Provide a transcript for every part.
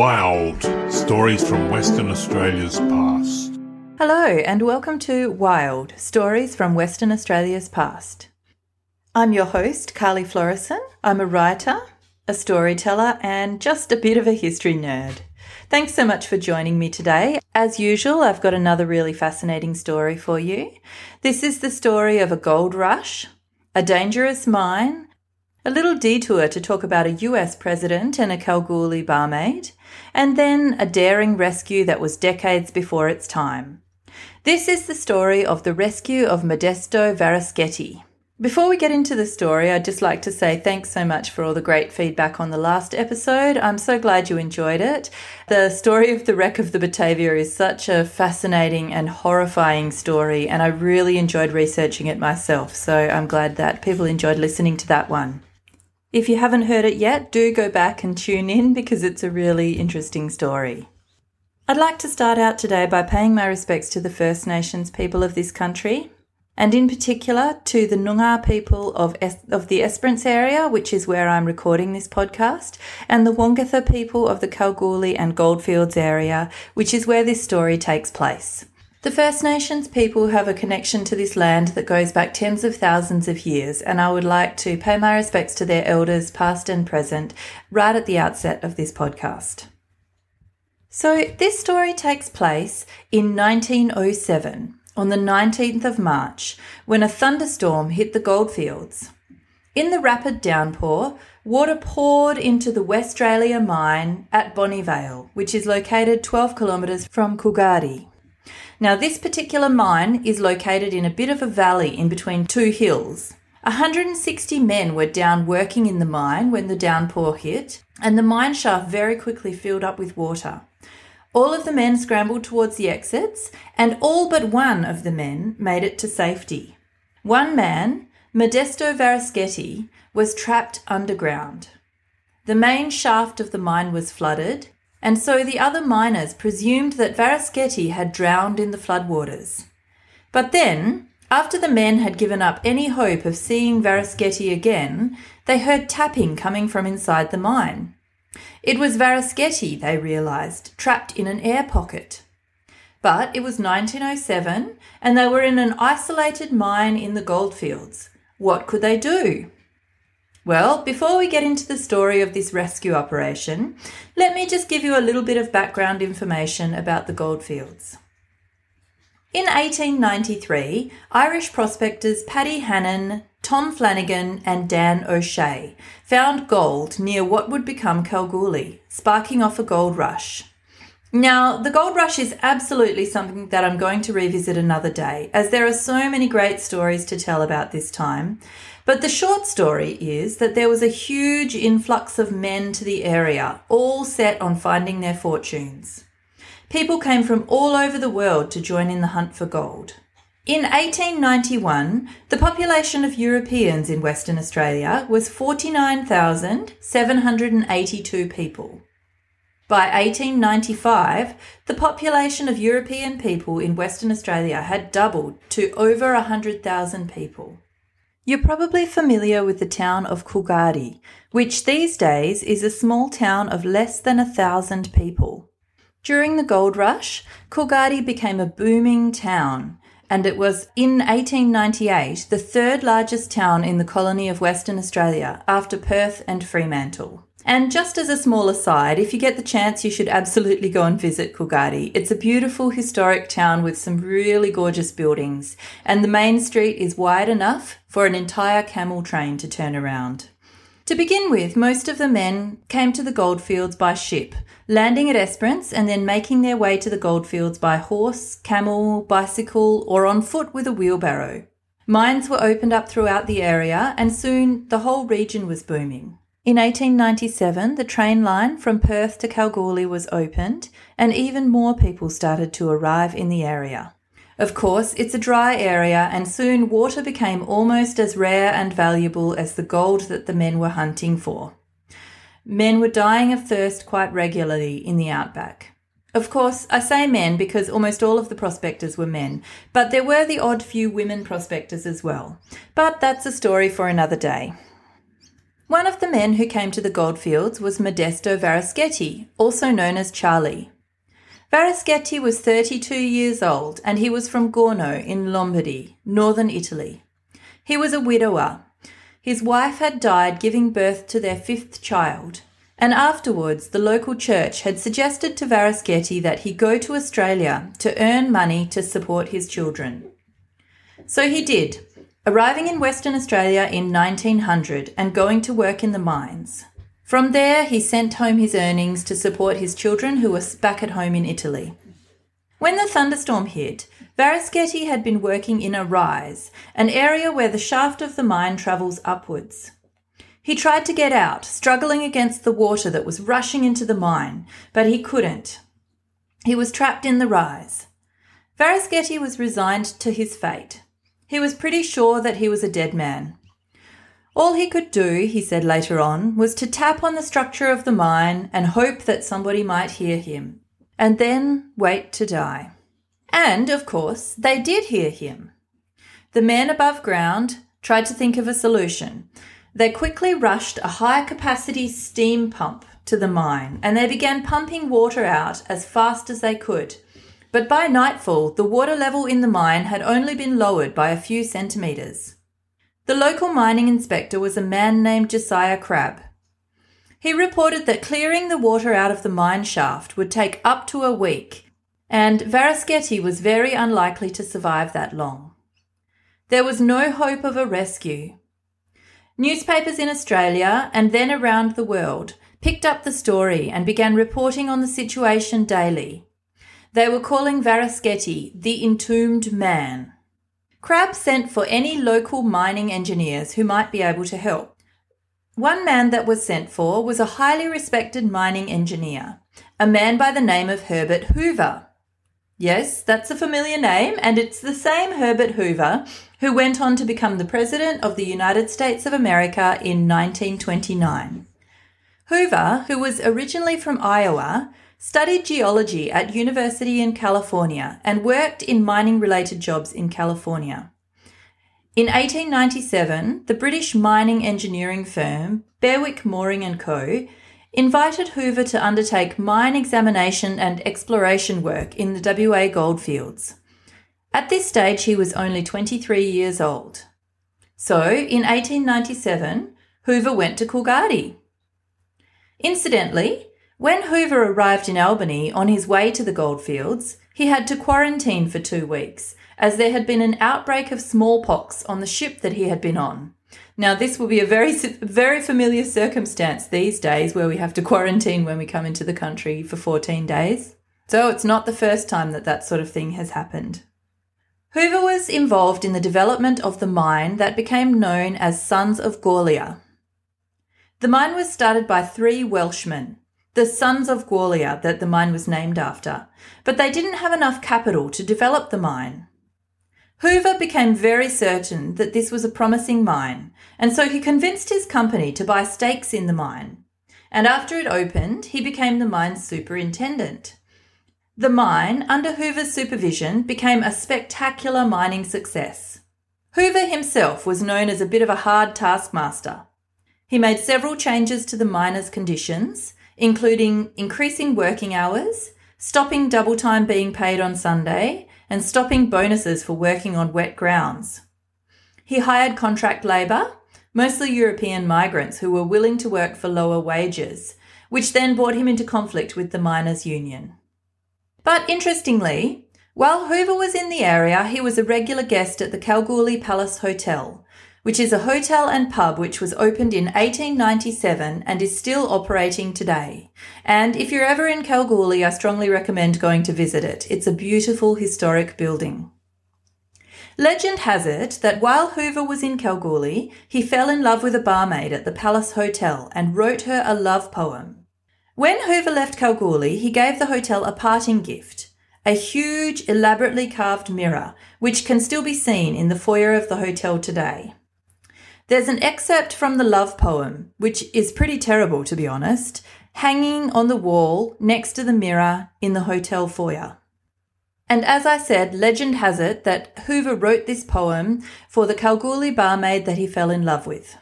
Wild, stories from Western Australia's past. Hello and welcome to Wild, stories from Western Australia's past. I'm your host, Carly Florisson. I'm a writer, a storyteller and just a bit of a history nerd. Thanks so much for joining me today. As usual, I've got another really fascinating story for you. This is the story of a gold rush, a dangerous mine, a little detour to talk about a US president and a Kalgoorlie barmaid, and then a daring rescue that was decades before its time. This is the story of the rescue of Modesto Varischetti. Before we get into the story, I'd just like to say thanks so much for all the great feedback on the last episode. I'm so glad you enjoyed it. The story of the wreck of the Batavia is such a fascinating and horrifying story, and I really enjoyed researching it myself, so I'm glad that people enjoyed listening to that one. If you haven't heard it yet, do go back and tune in because it's a really interesting story. I'd like to start out today by paying my respects to the First Nations people of this country, and in particular to the Noongar people of the Esperance area, which is where I'm recording this podcast, and the Wangatha people of the Kalgoorlie and Goldfields area, which is where this story takes place. The First Nations people have a connection to this land that goes back tens of thousands of years, and I would like to pay my respects to their elders, past and present, right at the outset of this podcast. So this story takes place in 1907. On the 19th of March, when a thunderstorm hit the goldfields. In the rapid downpour, water poured into the Westralia mine at Bonnyvale, which is located 12 kilometres from Coolgardie. Now, this particular mine is located in a bit of a valley in between two hills. 160 men were down working in the mine when the downpour hit, and the mine shaft very quickly filled up with water. All of the men scrambled towards the exits, and all but one of the men made it to safety. One man, Modesto Varischetti, was trapped underground. The main shaft of the mine was flooded, and so the other miners presumed that Varischetti had drowned in the floodwaters. But then, after the men had given up any hope of seeing Varischetti again, they heard tapping coming from inside the mine. It was Varischetti, they realised, trapped in an air pocket. But it was 1907 and they were in an isolated mine in the goldfields. What could they do? Well, before we get into the story of this rescue operation, let me just give you a little bit of background information about the goldfields. In 1893, Irish prospectors Paddy Hannon, Tom Flanagan and Dan O'Shea found gold near what would become Kalgoorlie, sparking off a gold rush. Now, the gold rush is absolutely something that I'm going to revisit another day, as there are so many great stories to tell about this time. But the short story is that there was a huge influx of men to the area, all set on finding their fortunes. People came from all over the world to join in the hunt for gold. In 1891, the population of Europeans in Western Australia was 49,782 people. By 1895, the population of European people in Western Australia had doubled to over 100,000 people. You're probably familiar with the town of Coolgardie, which these days is a small town of less than 1,000 people. During the gold rush, Coolgardie became a booming town, and it was in 1898 the third largest town in the colony of Western Australia after Perth and Fremantle. And just as a small aside, if you get the chance you should absolutely go and visit Coolgardie. It's a beautiful historic town with some really gorgeous buildings and the main street is wide enough for an entire camel train to turn around. To begin with, most of the men came to the goldfields by ship, landing at Esperance and then making their way to the goldfields by horse, camel, bicycle or on foot with a wheelbarrow. Mines were opened up throughout the area and soon the whole region was booming. In 1897, the train line from Perth to Kalgoorlie was opened and even more people started to arrive in the area. Of course, it's a dry area and soon water became almost as rare and valuable as the gold that the men were hunting for. Men were dying of thirst quite regularly in the outback. Of course, I say men because almost all of the prospectors were men, but there were the odd few women prospectors as well. But that's a story for another day. One of the men who came to the goldfields was Modesto Varischetti, also known as Charlie. Varischetti was 32 years old and he was from Gorno in Lombardy, northern Italy. He was a widower. His wife had died giving birth to their fifth child, and afterwards the local church had suggested to Varischetti that he go to Australia to earn money to support his children. So he did, arriving in Western Australia in 1900 and going to work in the mines. From there, he sent home his earnings to support his children who were back at home in Italy. When the thunderstorm hit, Varischetti had been working in a rise, an area where the shaft of the mine travels upwards. He tried to get out, struggling against the water that was rushing into the mine, but he couldn't. He was trapped in the rise. Varischetti was resigned to his fate. He was pretty sure that he was a dead man. All he could do, he said later on, was to tap on the structure of the mine and hope that somebody might hear him, and then wait to die. And, of course, they did hear him. The men above ground tried to think of a solution. They quickly rushed a high-capacity steam pump to the mine and they began pumping water out as fast as they could. But by nightfall, the water level in the mine had only been lowered by a few centimetres. The local mining inspector was a man named Josiah Crabb. He reported that clearing the water out of the mine shaft would take up to a week, and Varischetti was very unlikely to survive that long. There was no hope of a rescue. Newspapers in Australia and then around the world picked up the story and began reporting on the situation daily. They were calling Varischetti the entombed man. Crabb sent for any local mining engineers who might be able to help. One man that was sent for was a highly respected mining engineer, a man by the name of Herbert Hoover. Yes, that's a familiar name, and it's the same Herbert Hoover who went on to become the President of the United States of America in 1929. Hoover, who was originally from Iowa, studied geology at university in California and worked in mining-related jobs in California. In 1897, the British mining engineering firm Berwick Moring & Co. invited Hoover to undertake mine examination and exploration work in the WA goldfields. At this stage, he was only 23 years old. So, in 1897, Hoover went to Coolgardie. Incidentally, when Hoover arrived in Albany on his way to the goldfields, he had to quarantine for 2 weeks, as there had been an outbreak of smallpox on the ship that he had been on. Now, this will be a very familiar circumstance these days where we have to quarantine when we come into the country for 14 days. So it's not the first time that that sort of thing has happened. Hoover was involved in the development of the mine that became known as Sons of Gwalia. The mine was started by 3 Welshmen, the Sons of Gwalia that the mine was named after, but they didn't have enough capital to develop the mine. Hoover became very certain that this was a promising mine, and so he convinced his company to buy stakes in the mine. And after it opened, he became the mine's superintendent. The mine, under Hoover's supervision, became a spectacular mining success. Hoover himself was known as a bit of a hard taskmaster. He made several changes to the miners' conditions, including increasing working hours, stopping double time being paid on Sunday, and stopping bonuses for working on wet grounds. He hired contract labour, mostly European migrants who were willing to work for lower wages, which then brought him into conflict with the miners' union. But interestingly, while Hoover was in the area, he was a regular guest at the Kalgoorlie Palace Hotel, which is a hotel and pub which was opened in 1897 and is still operating today. And if you're ever in Kalgoorlie, I strongly recommend going to visit it. It's a beautiful historic building. Legend has it that while Hoover was in Kalgoorlie, he fell in love with a barmaid at the Palace Hotel and wrote her a love poem. When Hoover left Kalgoorlie, he gave the hotel a parting gift, a huge, elaborately carved mirror, which can still be seen in the foyer of the hotel today. There's an excerpt from the love poem, which is pretty terrible to be honest, hanging on the wall next to the mirror in the hotel foyer. And as I said, legend has it that Hoover wrote this poem for the Kalgoorlie barmaid that he fell in love with.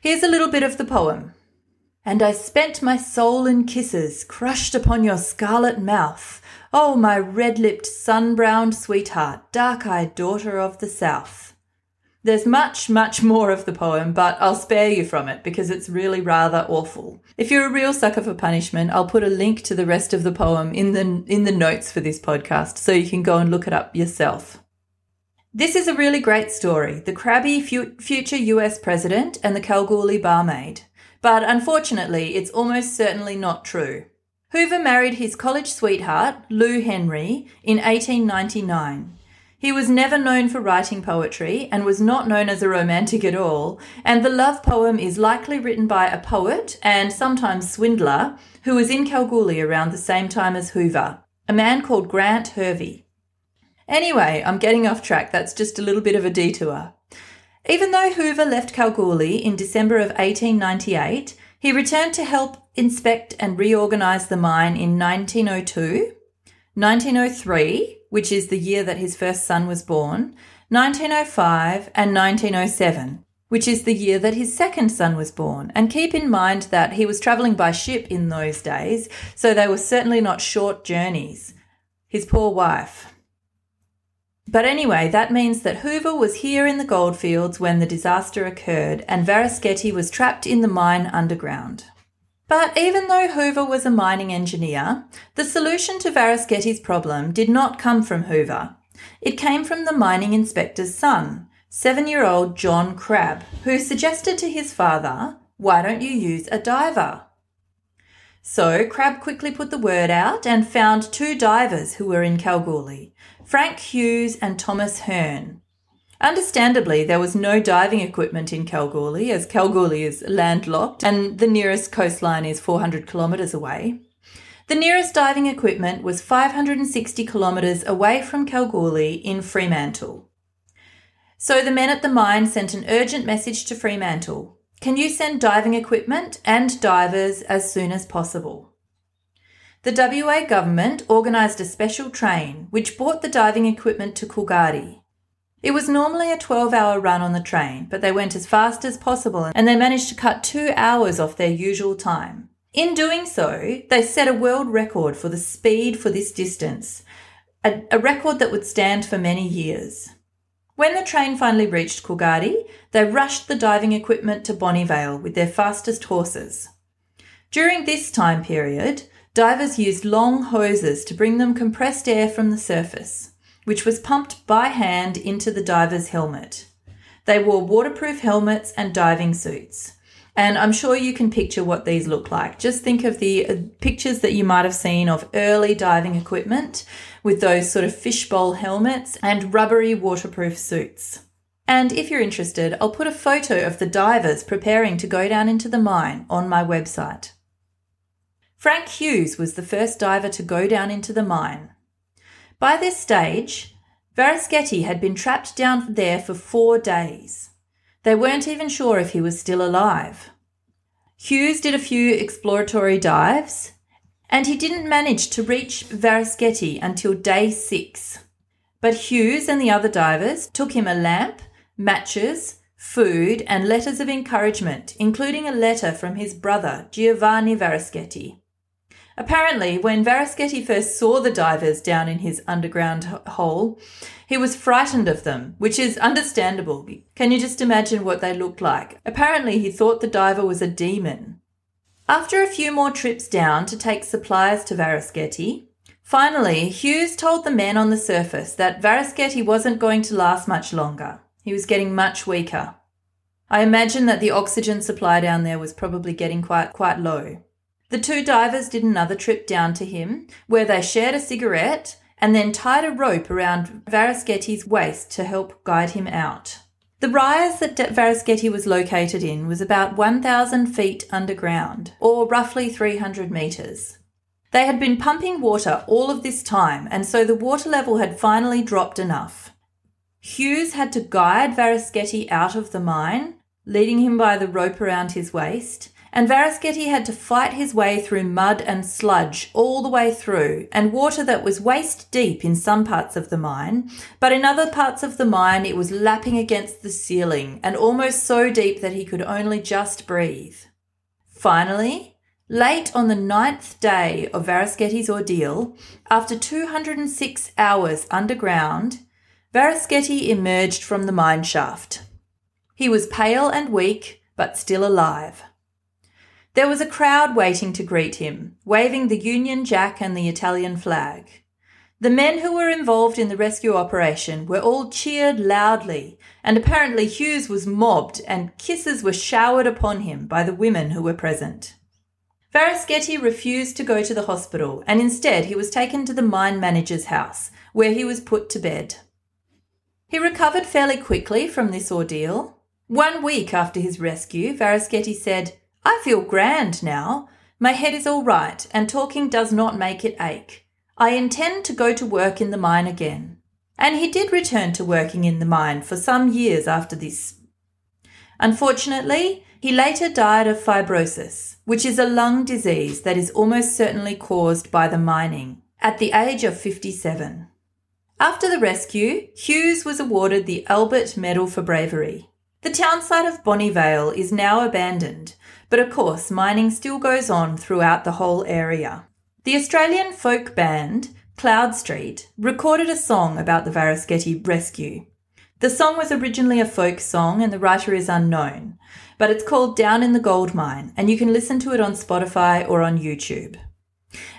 Here's a little bit of the poem. And I spent my soul in kisses, crushed upon your scarlet mouth. Oh, my red-lipped, sun-browned sweetheart, dark-eyed daughter of the South. There's much, much more of the poem, but I'll spare you from it because it's really rather awful. If you're a real sucker for punishment, I'll put a link to the rest of the poem in the notes for this podcast so you can go and look it up yourself. This is a really great story, the crabby future US president and the Kalgoorlie barmaid. But unfortunately, it's almost certainly not true. Hoover married his college sweetheart, Lou Henry, in 1899. He was never known for writing poetry and was not known as a romantic at all, and the love poem is likely written by a poet and sometimes swindler who was in Kalgoorlie around the same time as Hoover, a man called Grant Hervey. Anyway, I'm getting off track. That's just a little bit of a detour. Even though Hoover left Kalgoorlie in December of 1898, he returned to help inspect and reorganise the mine in 1902, 1903, which is the year that his first son was born, 1905 and 1907, which is the year that his second son was born. And keep in mind that he was travelling by ship in those days, so they were certainly not short journeys. His poor wife. But anyway, that means that Hoover was here in the goldfields when the disaster occurred and Varischetti was trapped in the mine underground. But even though Hoover was a mining engineer, the solution to Varischetti's problem did not come from Hoover. It came from the mining inspector's son, 7-year-old John Crabb, who suggested to his father, "Why don't you use a diver?" So Crabb quickly put the word out and found 2 divers who were in Kalgoorlie, Frank Hughes and Thomas Hearn. Understandably, there was no diving equipment in Kalgoorlie, as Kalgoorlie is landlocked and the nearest coastline is 400 kilometres away. The nearest diving equipment was 560 kilometres away from Kalgoorlie in Fremantle. So the men at the mine sent an urgent message to Fremantle. Can you send diving equipment and divers as soon as possible? The WA government organised a special train which brought the diving equipment to Coolgardie. It was normally a 12-hour run on the train, but they went as fast as possible and they managed to cut 2 hours off their usual time. In doing so, they set a world record for the speed for this distance, a record that would stand for many years. When the train finally reached Coolgardie, they rushed the diving equipment to Bonnyvale with their fastest horses. During this time period, divers used long hoses to bring them compressed air from the surface, which was pumped by hand into the diver's helmet. They wore waterproof helmets and diving suits. And I'm sure you can picture what these look like. Just think of the pictures that you might have seen of early diving equipment with those sort of fishbowl helmets and rubbery waterproof suits. And if you're interested, I'll put a photo of the divers preparing to go down into the mine on my website. Frank Hughes was the first diver to go down into the mine. By this stage, Varischetti had been trapped down there for 4 days. They weren't even sure if he was still alive. Hughes did a few exploratory dives, and he didn't manage to reach Varischetti until day 6. But Hughes and the other divers took him a lamp, matches, food, and letters of encouragement, including a letter from his brother, Giovanni Varischetti. Apparently, when Varischetti first saw the divers down in his underground hole, he was frightened of them, which is understandable. Can you just imagine what they looked like? Apparently, he thought the diver was a demon. After a few more trips down to take supplies to Varischetti, finally, Hughes told the men on the surface that Varischetti wasn't going to last much longer. He was getting much weaker. I imagine that the oxygen supply down there was probably getting quite low. The 2 divers did another trip down to him where they shared a cigarette and then tied a rope around Varischetti's waist to help guide him out. The rise that Varischetti was located in was about 1,000 feet underground, or roughly 300 metres. They had been pumping water all of this time, and so the water level had finally dropped enough. Hughes had to guide Varischetti out of the mine, leading him by the rope around his waist, and Varischetti had to fight his way through mud and sludge all the way through, and water that was waist deep in some parts of the mine, but in other parts of the mine it was lapping against the ceiling and almost so deep that he could only just breathe. Finally, late on the 9th day of Varischetti's ordeal, after 206 hours underground, Varischetti emerged from the mine shaft. He was pale and weak, but still alive. There was a crowd waiting to greet him, waving the Union Jack and the Italian flag. The men who were involved in the rescue operation were all cheered loudly, and apparently Hughes was mobbed and kisses were showered upon him by the women who were present. Varischetti refused to go to the hospital, and instead he was taken to the mine manager's house, where he was put to bed. He recovered fairly quickly from this ordeal. 1 week after his rescue, Varischetti said, "I feel grand now. My head is all right and talking does not make it ache. I intend to go to work in the mine again." And he did return to working in the mine for some years after this. Unfortunately, he later died of fibrosis, which is a lung disease that is almost certainly caused by the mining, at the age of 57. After the rescue, Hughes was awarded the Albert Medal for Bravery. The townsite of Bonnyvale is now abandoned, but of course mining still goes on throughout the whole area. The Australian folk band, Cloud Street, recorded a song about the Varischetti rescue. The song was originally a folk song and the writer is unknown, but it's called Down in the Gold Mine and you can listen to it on Spotify or on YouTube.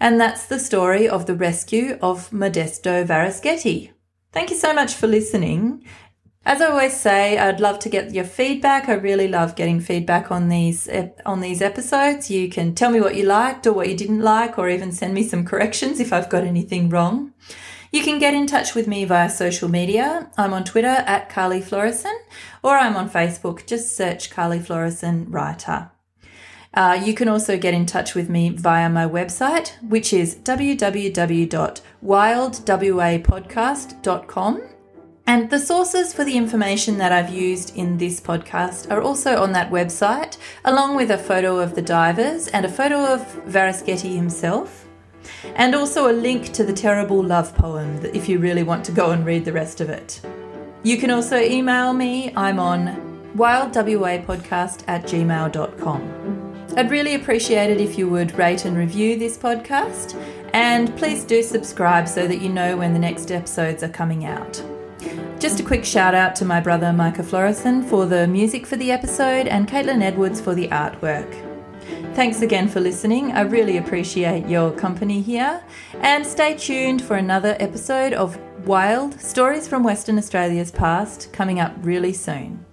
And that's the story of the rescue of Modesto Varischetti. Thank you so much for listening. As I always say, I'd love to get your feedback. I really love getting feedback on these episodes. You can tell me what you liked or what you didn't like, or even send me some corrections if I've got anything wrong. You can get in touch with me via social media. I'm on Twitter at Carly Florisson, or I'm on Facebook. Just search Carly Florisson Writer. You can also get in touch with me via my website, which is www.wildwapodcast.com. And the sources for the information that I've used in this podcast are also on that website, along with a photo of the divers and a photo of Varischetti himself, and also a link to the terrible love poem if you really want to go and read the rest of it. You can also email me. I'm on wildwapodcast@gmail.com. I'd really appreciate it if you would rate and review this podcast, and please do subscribe so that you know when the next episodes are coming out. Just a quick shout out to my brother Micah Florisson for the music for the episode and Caitlin Edwards for the artwork. Thanks again for listening. I really appreciate your company here, and stay tuned for another episode of Wild Stories from Western Australia's Past coming up really soon.